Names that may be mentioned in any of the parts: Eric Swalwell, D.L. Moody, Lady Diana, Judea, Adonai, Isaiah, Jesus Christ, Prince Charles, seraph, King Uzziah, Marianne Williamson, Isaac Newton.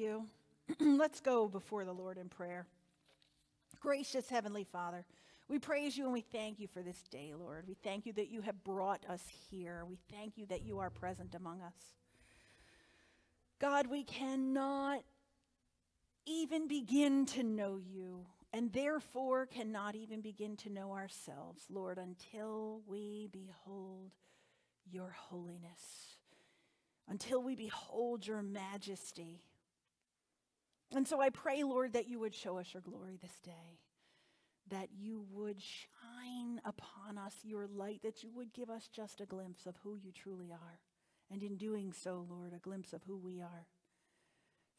You. Let's go before the Lord in prayer. Gracious Heavenly Father, we praise you and we thank you for this day, Lord. We thank you that you have brought us here. We thank you that you are present among us. God, we cannot even begin to know you, and therefore cannot even begin to know ourselves, Lord, until we behold your holiness, until we behold your majesty. And so I pray, Lord, that you would show us your glory this day, that you would shine upon us your light, that you would give us just a glimpse of who you truly are. And in doing so, Lord, a glimpse of who we are.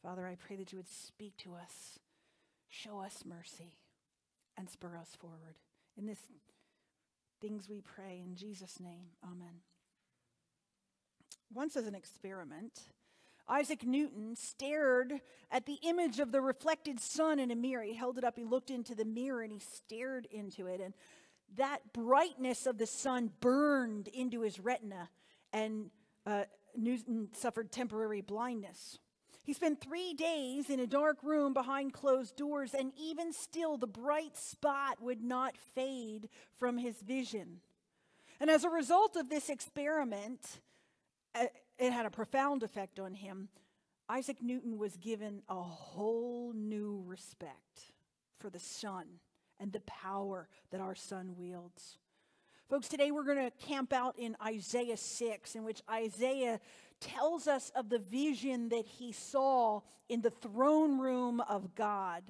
Father, I pray that you would speak to us, show us mercy, and spur us forward. In these things we pray in Jesus' name, amen. Once as an experiment, Isaac Newton stared at the image of the reflected sun in a mirror. He held it up, he looked into the mirror, and he stared into it. And that brightness of the sun burned into his retina, and Newton suffered temporary blindness. He spent 3 days in a dark room behind closed doors, and even still the bright spot would not fade from his vision. And as a result of this experiment, it had a profound effect on him. Isaac Newton was given a whole new respect for the sun and the power that our sun wields. Folks, today we're going to camp out in Isaiah 6, in which Isaiah tells us of the vision that he saw in the throne room of God.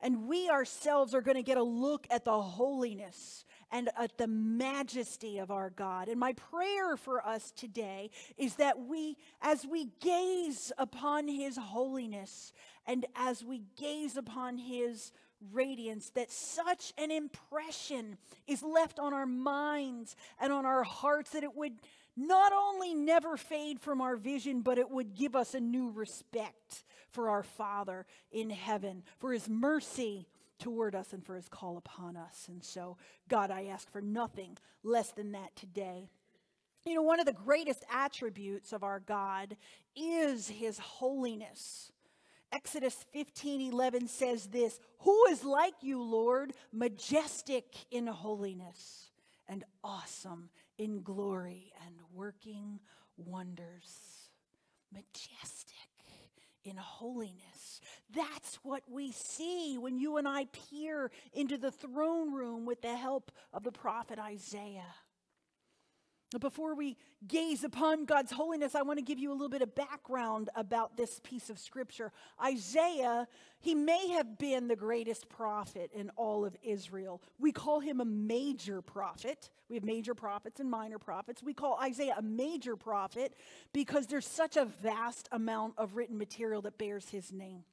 And we ourselves are going to get a look at the holiness and at the majesty of our God. And my prayer for us today is that we, as we gaze upon his holiness and as we gaze upon his radiance, that such an impression is left on our minds and on our hearts that it would not only never fade from our vision, but it would give us a new respect for our Father in heaven, for his mercy toward us and for his call upon us. And so, God, I ask for nothing less than that today. You know, one of the greatest attributes of our God is his holiness. Exodus 15:11 says this, "Who is like you, Lord, majestic in holiness and awesome in glory and working wonders." Majestic in holiness. That's what we see when you and I peer into the throne room with the help of the prophet Isaiah. Before we gaze upon God's holiness, I want to give you a little bit of background about this piece of scripture. Isaiah, he may have been the greatest prophet in all of Israel. We call him a major prophet. We have major prophets and minor prophets. We call Isaiah a major prophet because there's such a vast amount of written material that bears his name.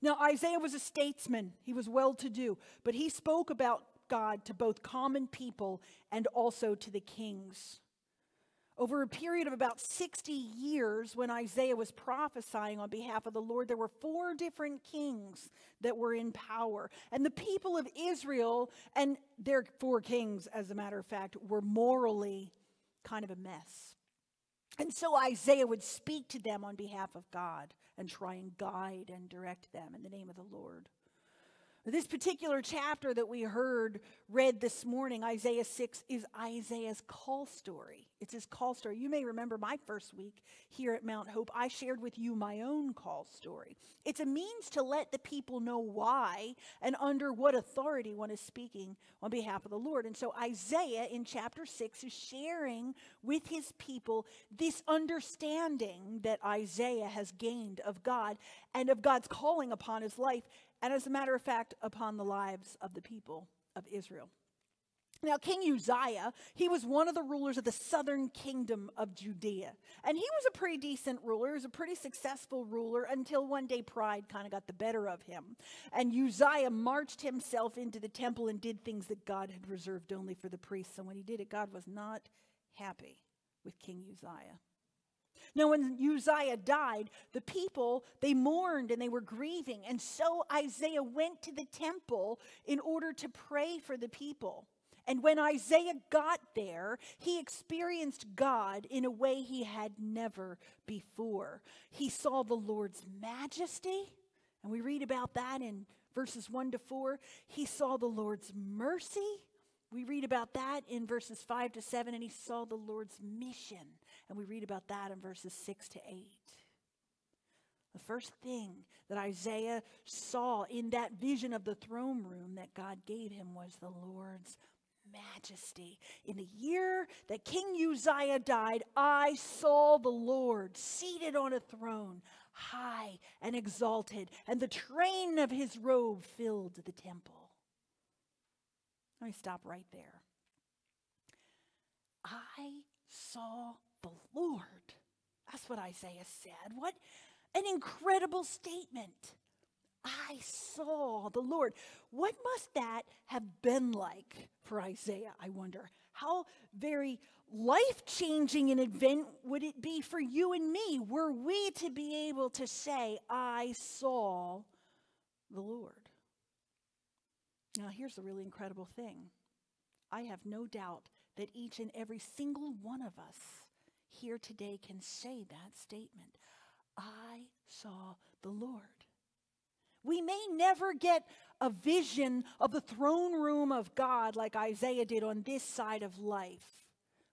Now, Isaiah was a statesman. He was well-to-do, but he spoke about God to both common people and also to the kings. Over a period of about 60 years, when Isaiah was prophesying on behalf of the Lord, there were 4 different kings that were in power. And the people of Israel and their 4 kings, as a matter of fact, were morally kind of a mess. And so Isaiah would speak to them on behalf of God and try and guide and direct them in the name of the Lord. This particular chapter that we heard read this morning, Isaiah 6, is Isaiah's call story. It's his call story. You may remember my first week here at Mount Hope, I shared with you my own call story. It's a means to let the people know why and under what authority one is speaking on behalf of the Lord. And so Isaiah in chapter 6 is sharing with his people this understanding that Isaiah has gained of God and of God's calling upon his life. And as a matter of fact, upon the lives of the people of Israel. Now, King Uzziah, he was one of the rulers of the southern kingdom of Judea. And he was a pretty decent ruler. He was a pretty successful ruler until one day pride kind of got the better of him. And Uzziah marched himself into the temple and did things that God had reserved only for the priests. And when he did it, God was not happy with King Uzziah. Now, when Uzziah died, the people, they mourned and they were grieving. And so Isaiah went to the temple in order to pray for the people. And when Isaiah got there, he experienced God in a way he had never before. He saw the Lord's majesty, and we read about that in verses 1 to 4. He saw the Lord's mercy. We read about that in verses 5 to 7, and he saw the Lord's mission, and we read about that in verses 6 to 8. The first thing that Isaiah saw in that vision of the throne room that God gave him was the Lord's majesty. In the year that King Uzziah died, I saw the Lord seated on a throne, high and exalted, and the train of his robe filled the temple. Let me stop right there. I saw the Lord. That's what Isaiah said. What an incredible statement. I saw the Lord. What must that have been like for Isaiah, I wonder? How very life-changing an event would it be for you and me were we to be able to say, I saw the Lord? Now, here's the really incredible thing. I have no doubt that each and every single one of us here today can say that statement. I saw the Lord. We may never get a vision of the throne room of God like Isaiah did on this side of life,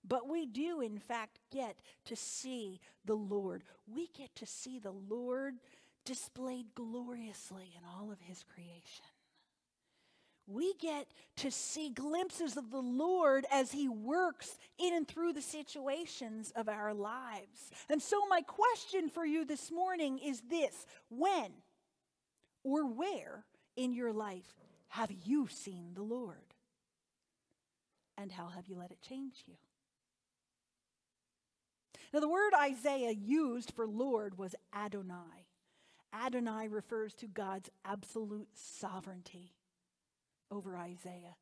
but we do, in fact, get to see the Lord. We get to see the Lord displayed gloriously in all of his creation. We get to see glimpses of the Lord as he works in and through the situations of our lives. And so my question for you this morning is this: when or where in your life have you seen the Lord? And how have you let it change you? Now, the word Isaiah used for Lord was Adonai. Adonai refers to God's absolute sovereignty over Isaiah.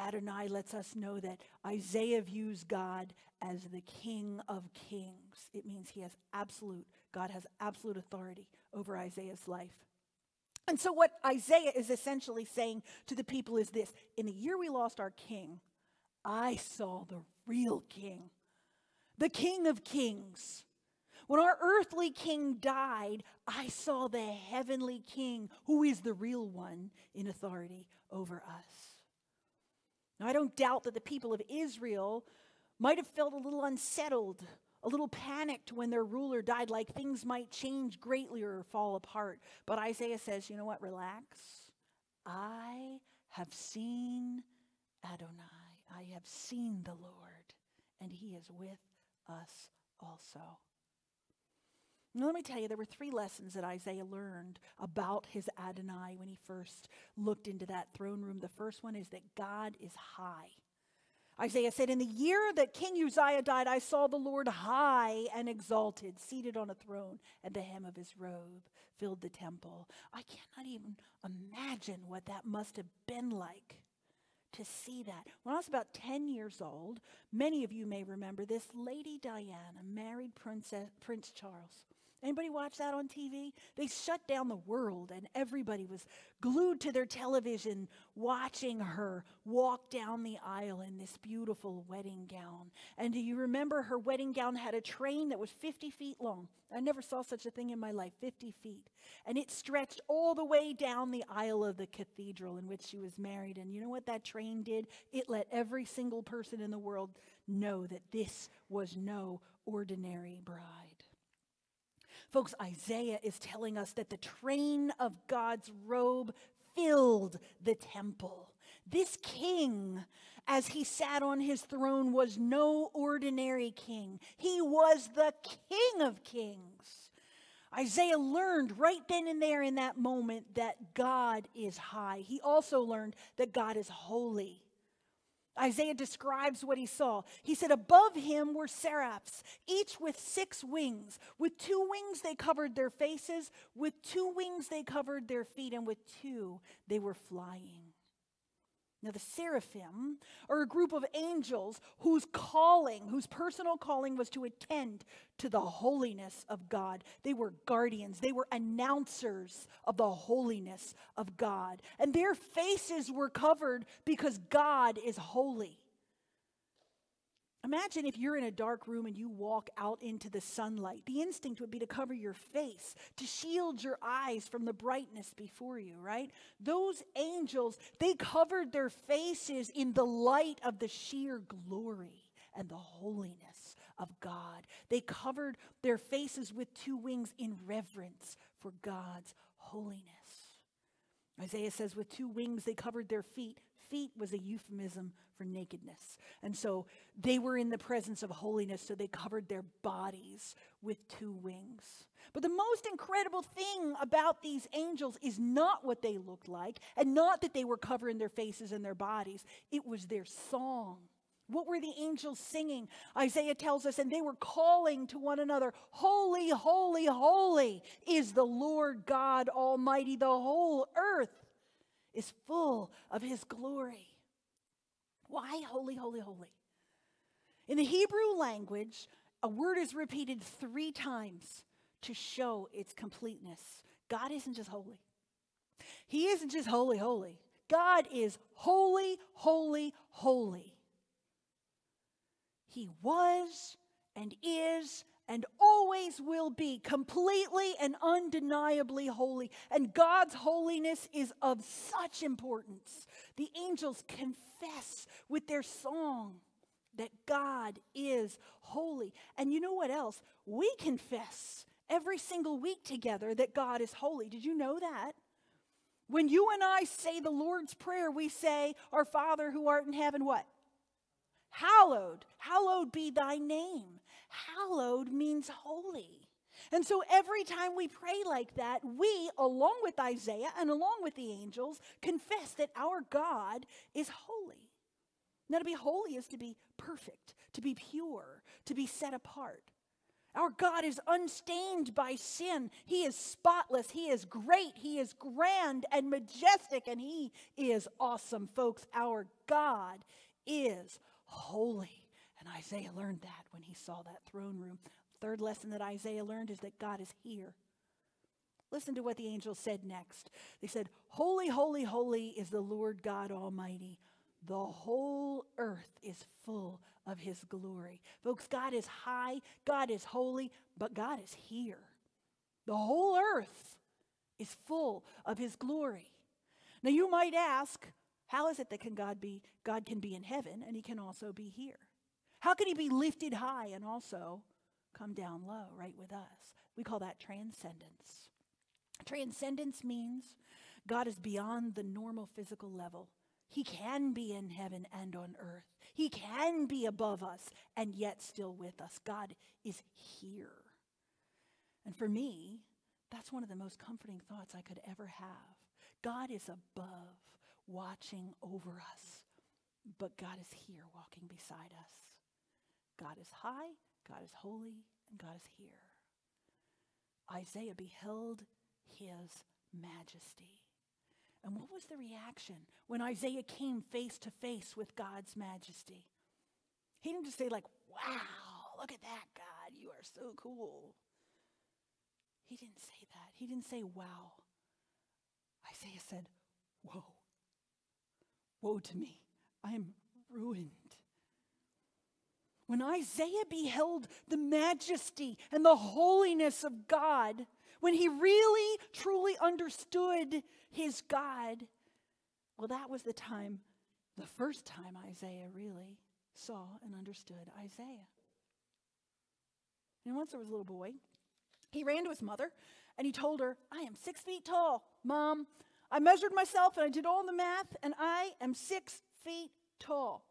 Adonai lets us know that Isaiah views God as the King of Kings. It means God has absolute authority over Isaiah's life. And so what Isaiah is essentially saying to the people is this: in the year we lost our king, I saw the real king, the King of Kings. When our earthly king died, I saw the heavenly King, who is the real one in authority over us. Now, I don't doubt that the people of Israel might have felt a little unsettled, a little panicked when their ruler died, like things might change greatly or fall apart. But Isaiah says, you know what, relax. I have seen Adonai. I have seen the Lord, and he is with us also. Now, let me tell you, there were three lessons that Isaiah learned about his Adonai when he first looked into that throne room. The first one is that God is high. Isaiah said, in the year that King Uzziah died, I saw the Lord high and exalted, seated on a throne, and the hem of his robe filled the temple. I cannot even imagine what that must have been like to see that. When I was about 10 years old, many of you may remember this, Lady Diana married Prince Charles. Anybody watch that on TV? They shut down the world, and everybody was glued to their television watching her walk down the aisle in this beautiful wedding gown. And do you remember her wedding gown had a train that was 50 feet long? I never saw such a thing in my life, 50 feet. And it stretched all the way down the aisle of the cathedral in which she was married. And you know what that train did? It let every single person in the world know that this was no ordinary bride. Folks, Isaiah is telling us that the train of God's robe filled the temple. This king, as he sat on his throne, was no ordinary king. He was the King of Kings. Isaiah learned right then and there in that moment that God is high. He also learned that God is holy. Isaiah describes what he saw. He said, above him were seraphs, each with 6 wings. With 2 wings they covered their faces, with 2 wings they covered their feet, and with 2 they were flying. Now the seraphim are a group of angels whose calling, whose personal calling was to attend to the holiness of God. They were guardians. They were announcers of the holiness of God. And their faces were covered because God is holy. Imagine if you're in a dark room and you walk out into the sunlight. The instinct would be to cover your face, to shield your eyes from the brightness before you, right? Those angels, they covered their faces in the light of the sheer glory and the holiness of God. They covered their faces with two wings in reverence for God's holiness. Isaiah says with two wings they covered their feet. Feet was a euphemism for nakedness. And so they were in the presence of holiness, so they covered their bodies with two wings. But the most incredible thing about these angels is not what they looked like, and not that they were covering their faces and their bodies. It was their song. What were the angels singing? Isaiah tells us, and they were calling to one another, "Holy, holy, holy is the Lord God Almighty. The whole earth is full of his glory." Why holy, holy, holy? In the Hebrew language, a word is repeated 3 times to show its completeness. God isn't just holy. He isn't just holy, holy. God is holy, holy, holy. He was and is and always will be completely and undeniably holy. And God's holiness is of such importance. The angels confess with their song that God is holy. And you know what else? We confess every single week together that God is holy. Did you know that? When you and I say the Lord's Prayer, we say, "Our Father who art in heaven," what? "Hallowed, hallowed be thy name." Hallowed means holy. And so every time we pray like that, we, along with Isaiah and along with the angels, confess that our God is holy. Now, to be holy is to be perfect, to be pure, to be set apart. Our God is unstained by sin. He is spotless. He is great. He is grand and majestic, and he is awesome, folks. Our God is holy. And Isaiah learned that when he saw that throne room. Third lesson that Isaiah learned is that God is here. Listen to what the angels said next. They said, "Holy, holy, holy is the Lord God Almighty. The whole earth is full of his glory." Folks, God is high, God is holy, but God is here. The whole earth is full of his glory. Now you might ask, how is it that God can be in heaven and he can also be here? How can he be lifted high and also come down low right with us? We call that transcendence. Transcendence means God is beyond the normal physical level. He can be in heaven and on earth. He can be above us and yet still with us. God is here. And for me, that's one of the most comforting thoughts I could ever have. God is above, watching over us, but God is here walking beside us. God is high, God is holy, and God is here. Isaiah beheld his majesty. And what was the reaction when Isaiah came face to face with God's majesty? He didn't just say like, "Wow, look at that, God, you are so cool." He didn't say that. He didn't say, "Wow." Isaiah said, "Whoa. Woe to me, I am ruined." When Isaiah beheld the majesty and the holiness of God, when he really, truly understood his God, well, that was the time, the first time Isaiah really saw and understood Isaiah. And once there was a little boy, he ran to his mother and he told her, "I am 6 feet tall, Mom. I measured myself and I did all the math and I am 6 feet tall."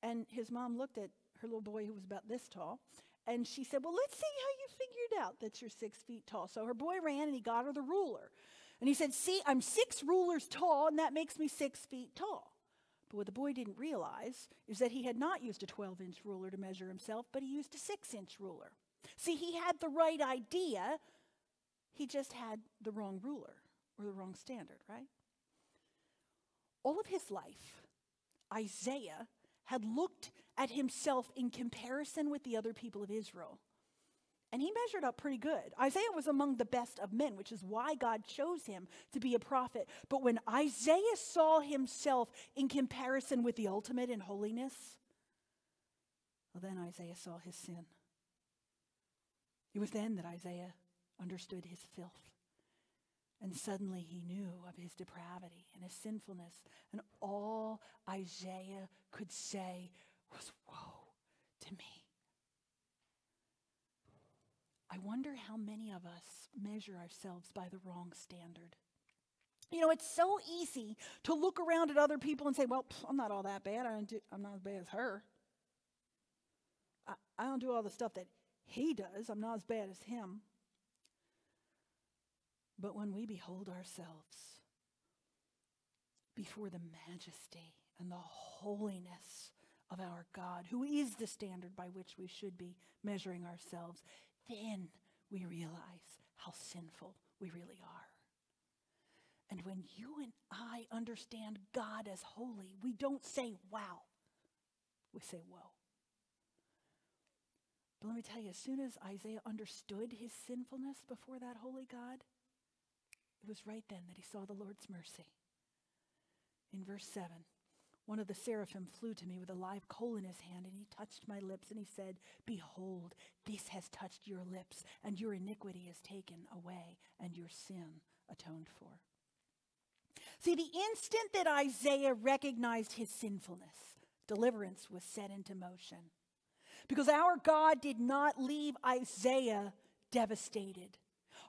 And his mom looked at her little boy who was about this tall and she said, "Well, let's see how you figured out that you're 6 feet tall." So her boy ran and he got her the ruler. And he said, "See, I'm 6 rulers tall and that makes me 6 feet tall." But what the boy didn't realize is that he had not used a 12-inch ruler to measure himself, but he used a 6-inch ruler. See, he had the right idea. He just had the wrong ruler. Or the wrong standard, right? All of his life, Isaiah had looked at himself in comparison with the other people of Israel. And he measured up pretty good. Isaiah was among the best of men, which is why God chose him to be a prophet. But when Isaiah saw himself in comparison with the ultimate in holiness, well, then Isaiah saw his sin. It was then that Isaiah understood his filth. And suddenly he knew of his depravity and his sinfulness. And all Isaiah could say was, woe to me. I wonder how many of us measure ourselves by the wrong standard. You know, it's so easy to look around at other people and say, well, I'm not all that bad. I'm not as bad as her. I don't do all the stuff that he does. I'm not as bad as him. But when we behold ourselves before the majesty and the holiness of our God, who is the standard by which we should be measuring ourselves, then we realize how sinful we really are. And when you and I understand God as holy, we don't say, wow. We say, whoa. But let me tell you, as soon as Isaiah understood his sinfulness before that holy God, it was right then that he saw the Lord's mercy. In verse 7, one of the seraphim flew to me with a live coal in his hand, and he touched my lips, and he said, behold, this has touched your lips, and your iniquity is taken away, and your sin atoned for. See, the instant that Isaiah recognized his sinfulness, deliverance was set into motion. Because our God did not leave Isaiah devastated.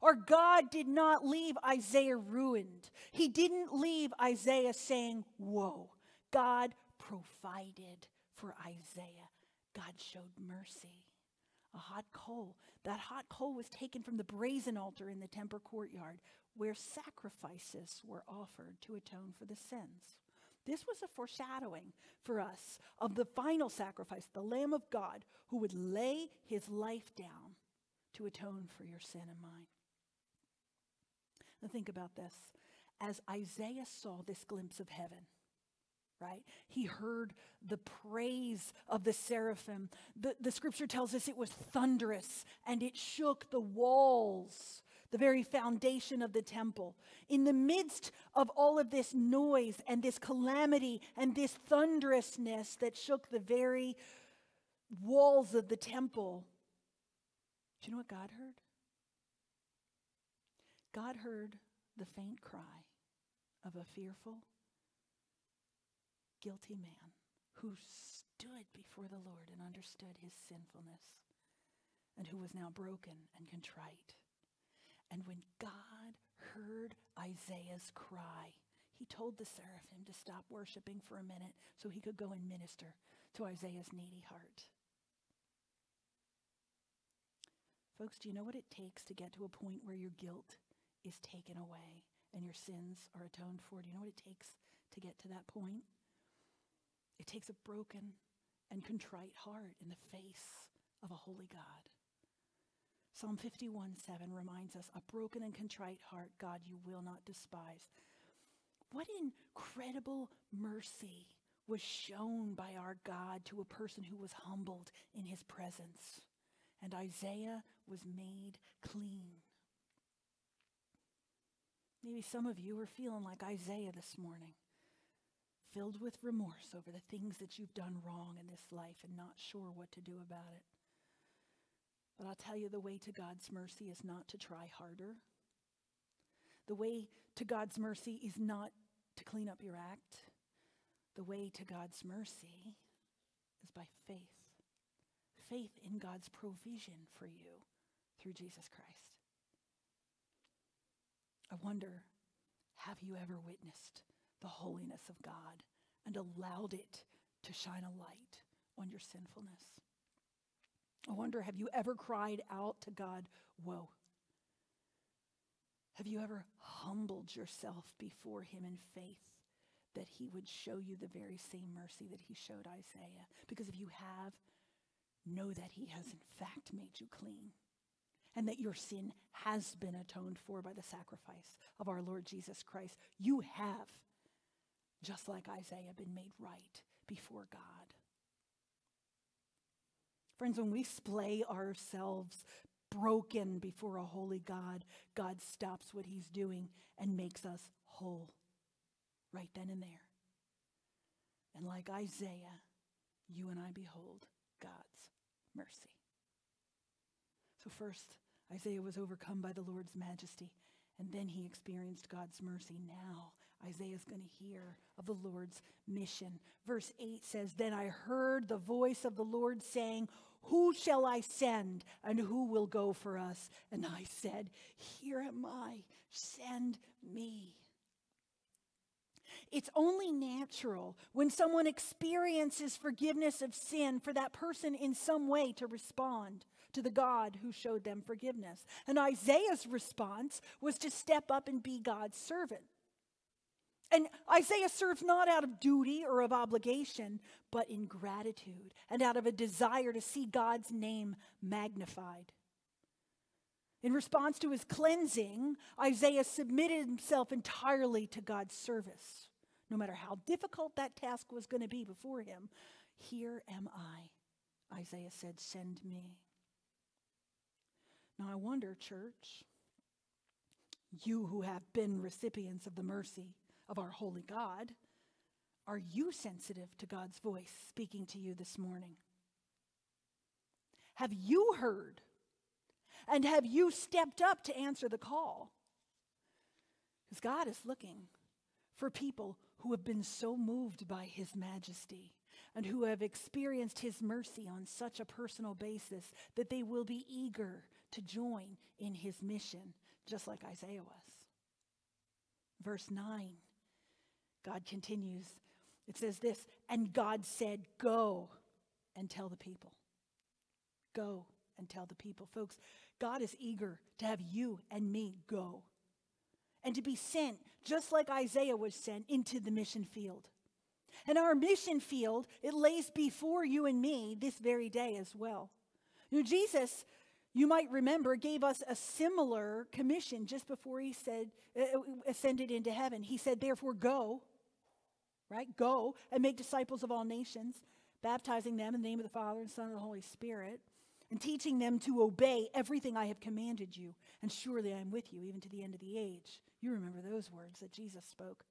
Our God did not leave Isaiah ruined. He didn't leave Isaiah saying, whoa. God provided for Isaiah. God showed mercy. A hot coal. That hot coal was taken from the brazen altar in the temple courtyard where sacrifices were offered to atone for the sins. This was a foreshadowing for us of the final sacrifice, the Lamb of God, who would lay his life down to atone for your sin and mine. Now think about this. As Isaiah saw this glimpse of heaven, right? He heard the praise of the seraphim. The scripture tells us it was thunderous and it shook the walls, the very foundation of the temple. In the midst of all of this noise and this calamity and this thunderousness that shook the very walls of the temple, do you know what God heard? God heard the faint cry of a fearful, guilty man who stood before the Lord and understood his sinfulness and who was now broken and contrite. And when God heard Isaiah's cry, he told the seraphim to stop worshiping for a minute so he could go and minister to Isaiah's needy heart. Folks, do you know what it takes to get to a point where your guilt is taken away and your sins are atoned for? Do you know what it takes to get to that point? It takes a broken and contrite heart in the face of a holy God. Psalm 51:7 reminds us, a broken and contrite heart, God, you will not despise. What incredible mercy was shown by our God to a person who was humbled in his presence. And Isaiah was made clean. Maybe some of you are feeling like Isaiah this morning, filled with remorse over the things that you've done wrong in this life and not sure what to do about it. But I'll tell you, the way to God's mercy is not to try harder. The way to God's mercy is not to clean up your act. The way to God's mercy is by faith. Faith in God's provision for you through Jesus Christ. I wonder, have you ever witnessed the holiness of God and allowed it to shine a light on your sinfulness? I wonder, have you ever cried out to God, woe? Have you ever humbled yourself before him in faith that he would show you the very same mercy that he showed Isaiah? Because if you have, know that he has in fact made you clean and that your sin has been atoned for by the sacrifice of our Lord Jesus Christ. You have just like Isaiah, been made right before God. Friends, when we splay ourselves broken before a holy God, God stops what he's doing and makes us whole right then and there. And like Isaiah, you and I behold God's mercy. So first, Isaiah was overcome by the Lord's majesty, and then he experienced God's mercy. Now, Isaiah's going to hear of the Lord's mission. Verse 8 says, "Then I heard the voice of the Lord saying, 'Who shall I send, and who will go for us?' And I said, 'Here am I, send me.'" It's only natural when someone experiences forgiveness of sin for that person in some way to respond to the God who showed them forgiveness. And Isaiah's response was to step up and be God's servant. And Isaiah serves not out of duty or of obligation, but in gratitude and out of a desire to see God's name magnified. In response to his cleansing, Isaiah submitted himself entirely to God's service. No matter how difficult that task was going to be before him, "Here am I," Isaiah said, "send me." Now I wonder, church, you who have been recipients of the mercy of our holy God, are you sensitive to God's voice speaking to you this morning? Have you heard? And have you stepped up to answer the call? Because God is looking for people who have been so moved by his majesty and who have experienced his mercy on such a personal basis that they will be eager to join in his mission, just like Isaiah was. Verse 9, God continues. It says this, "And God said, 'Go and tell the people.'" Go and tell the people. Folks, God is eager to have you and me go and to be sent, just like Isaiah was sent, into the mission field. And our mission field, it lays before you and me this very day as well. You know, Jesus, you might remember, gave us a similar commission just before he said, ascended into heaven. He said, "Therefore go," right? "Go and make disciples of all nations, baptizing them in the name of the Father and Son and the Holy Spirit, and teaching them to obey everything I have commanded you. And surely I am with you, even to the end of the age." You remember those words that Jesus spoke.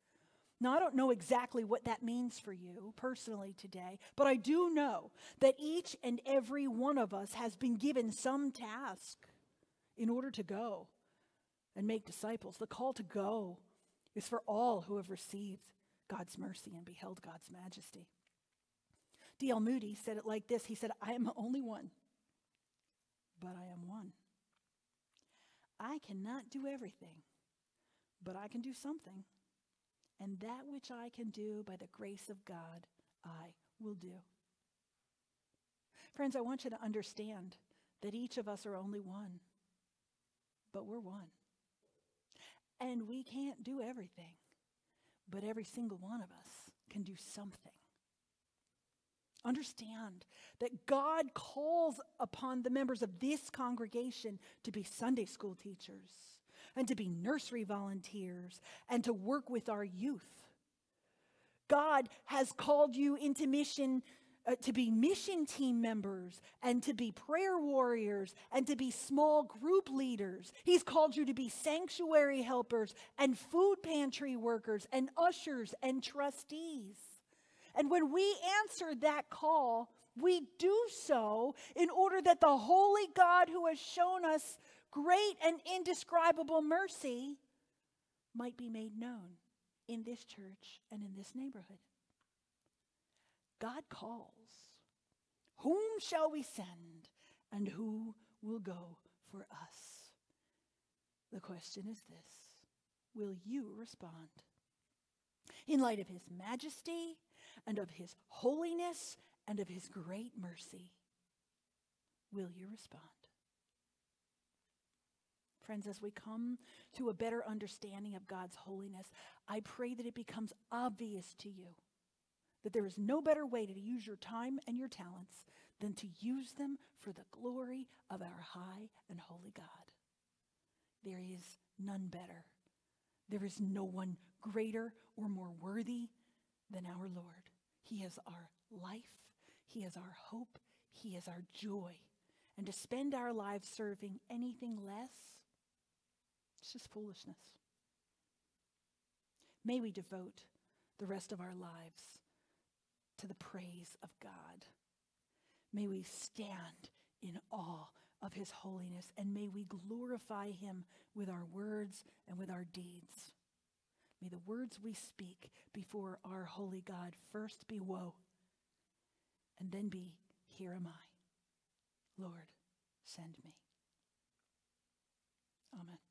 Now, I don't know exactly what that means for you personally today, but I do know that each and every one of us has been given some task in order to go and make disciples. The call to go is for all who have received God's mercy and beheld God's majesty. D.L. Moody said it like this. He said, "I am only one, but I am one. I cannot do everything, but I can do something. And that which I can do by the grace of God, I will do." Friends, I want you to understand that each of us are only one, but we're one. And we can't do everything, but every single one of us can do something. Understand that God calls upon the members of this congregation to be Sunday school teachers and to be nursery volunteers and to work with our youth. God has called you into mission, to be mission team members and to be prayer warriors and to be small group leaders. He's called you to be sanctuary helpers and food pantry workers and ushers and trustees. And when we answer that call, we do so in order that the holy God who has shown us great and indescribable mercy might be made known in this church and in this neighborhood. God calls. "Whom shall we send, and who will go for us?" The question is this: will you respond? In light of his majesty and of his holiness and of his great mercy, will you respond? Friends, as we come to a better understanding of God's holiness, I pray that it becomes obvious to you that there is no better way to use your time and your talents than to use them for the glory of our high and holy God. There is none better. There is no one greater or more worthy than our Lord. He is our life. He is our hope. He is our joy. And to spend our lives serving anything less, it's just foolishness. May we devote the rest of our lives to the praise of God. May we stand in awe of his holiness, and may we glorify him with our words and with our deeds. May the words we speak before our holy God first be woe, and then be, here am I. Lord, send me. Amen.